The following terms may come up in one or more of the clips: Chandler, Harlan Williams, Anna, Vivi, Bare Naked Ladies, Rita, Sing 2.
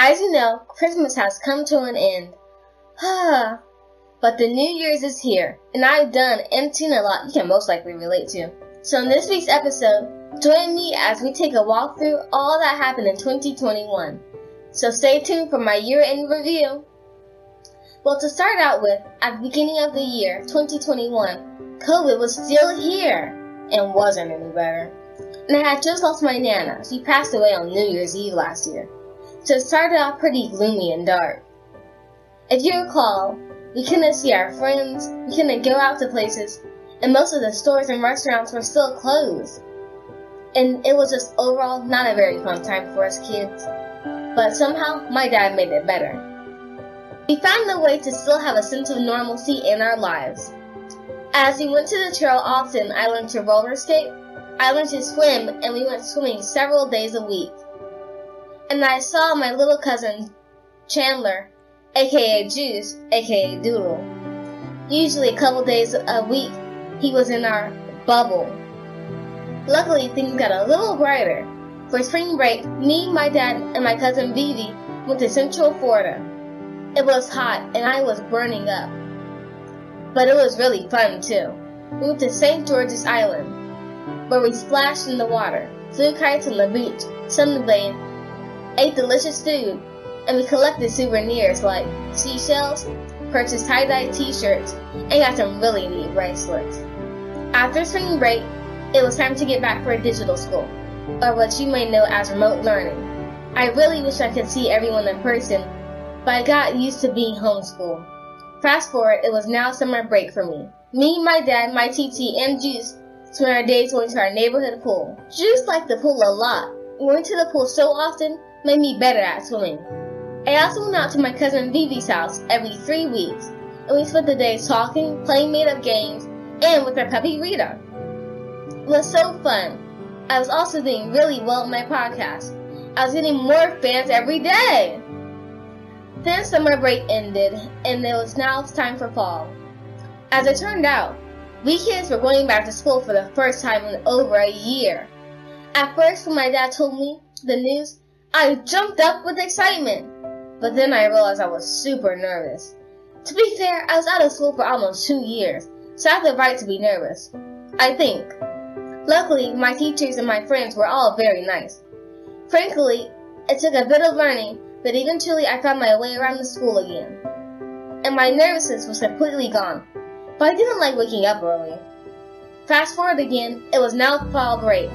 As you know, Christmas has come to an end. But the New Year's is here, and I've done emptying a lot you can most likely relate to. So in this week's episode, join me as we take a walk through all that happened in 2021. So stay tuned for my year-end review. Well, to start out with, at the beginning of the year, 2021, COVID was still here and wasn't any better. And I had just lost my Nana. She passed away on New Year's Eve last year. So it started out pretty gloomy and dark. If you recall, we couldn't see our friends, we couldn't go out to places, and most of the stores and restaurants were still closed. And it was just overall not a very fun time for us kids. But somehow, my dad made it better. We found a way to still have a sense of normalcy in our lives. As we went to the trail often, I learned to roller skate, I learned to swim, and we went swimming several days a week. And I saw my little cousin, Chandler, aka Juice, aka Doodle. Usually a couple days a week, he was in our bubble. Luckily, things got a little brighter. For spring break, me, my dad, and my cousin Vivi went to Central Florida. It was hot, and I was burning up. But it was really fun, too. We went to St. George's Island, where we splashed in the water, flew kites on the beach, sunbathed, ate delicious food, and we collected souvenirs like seashells, purchased tie-dye t-shirts, and got some really neat bracelets. After spring break, it was time to get back for digital school, or what you may know as remote learning. I really wish I could see everyone in person, but I got used to being homeschooled. Fast forward, it was now summer break for me. Me, my dad, my TT, and Juice spent our days going to our neighborhood pool. Juice liked the pool a lot. We went to the pool so often, made me better at swimming. I also went out to my cousin Vivi's house every 3 weeks, and we spent the days talking, playing made-up games, and with our puppy Rita. It was so fun. I was also doing really well in my podcast. I was getting more fans every day. Then summer break ended, and it was now time for fall. As it turned out, we kids were going back to school for the first time in over a year. At first, when my dad told me the news, I jumped up with excitement, but then I realized I was super nervous. To be fair, I was out of school for almost 2 years, so I had the right to be nervous, I think. Luckily, my teachers and my friends were all very nice. Frankly, it took a bit of learning, but eventually I found my way around the school again. And my nervousness was completely gone, but I didn't like waking up early. Fast forward again, it was now fall break.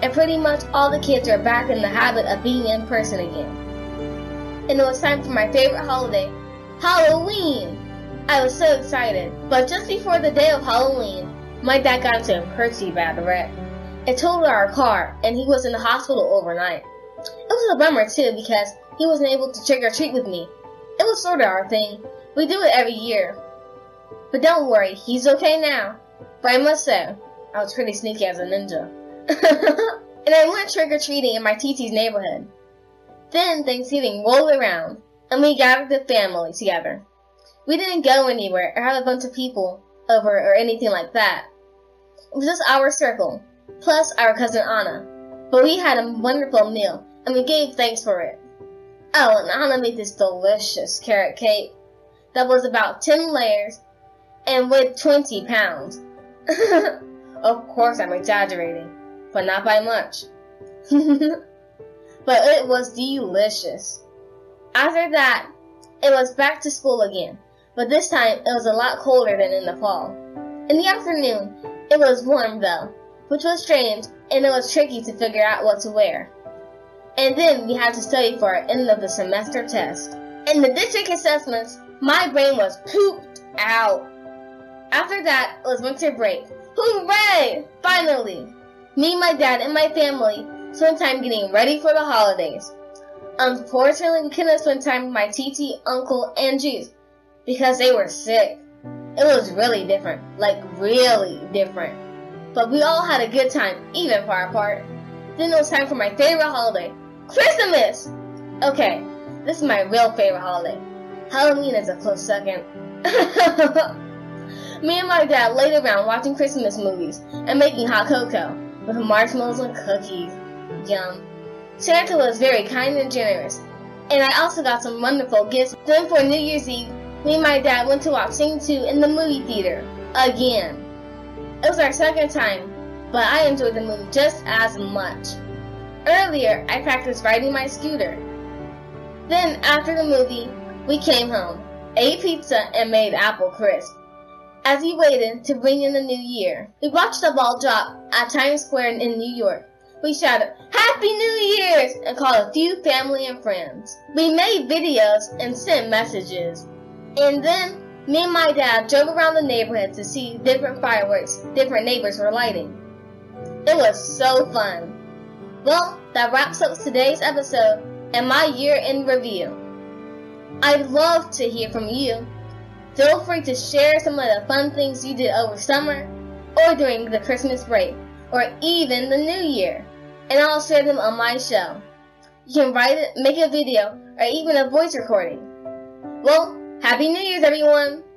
And pretty much all the kids are back in the habit of being in person again. And it was time for my favorite holiday, Halloween! I was so excited, but just before the day of Halloween, my dad got into a pretty bad wreck. It totaled our car, and he was in the hospital overnight. It was a bummer too, because he wasn't able to trick or treat with me. It was sort of our thing. We do it every year. But don't worry, he's okay now. But I must say, I was pretty sneaky as a ninja. And I went trick-or-treating in my TT's neighborhood. Then Thanksgiving rolled around, and we gathered the family together. We didn't go anywhere or have a bunch of people over or anything like that. It was just our circle, plus our cousin Anna. But we had a wonderful meal, and we gave thanks for it. Oh, and Anna made this delicious carrot cake that was about 10 layers and weighed 20 pounds. Of course, I'm exaggerating. But not by much. But it was delicious. After that, it was back to school again, but this time it was a lot colder than in the fall. In the afternoon, it was warm though, which was strange, and it was tricky to figure out what to wear. And then we had to study for our end of the semester test. In the district assessments, my brain was pooped out. After that, it was winter break. Hooray! Finally! Me, my dad, and my family spent time getting ready for the holidays. Unfortunately, we couldn't spend time with my TT, uncle, and Juice because they were sick. It was really different, like really different. But we all had a good time, even far apart. Then it was time for my favorite holiday, Christmas! Okay, this is my real favorite holiday. Halloween is a close second. Me and my dad laid around watching Christmas movies and making hot cocoa. With marshmallows and cookies. Yum. Santa was very kind and generous, And I also got some wonderful gifts. Then for New Year's Eve, me and my dad went to watch Sing 2 in the movie theater, again. It was our second time, but I enjoyed the movie just as much. Earlier, I practiced riding my scooter. Then, after the movie, we came home, ate pizza, and made apple crisp. As we waited to bring in the new year, we watched the ball drop at Times Square in New York. We shouted, "Happy New Year's!" and called a few family and friends. We made videos and sent messages. And then, me and my dad drove around the neighborhood to see different fireworks different neighbors were lighting. It was so fun. Well, that wraps up today's episode and my year in review. I'd love to hear from you. Feel free to share some of the fun things you did over summer or during the Christmas break, or even the new year, and I'll share them on my show. You can write it, make a video, or even a voice recording. Well, Happy New Year's, everyone!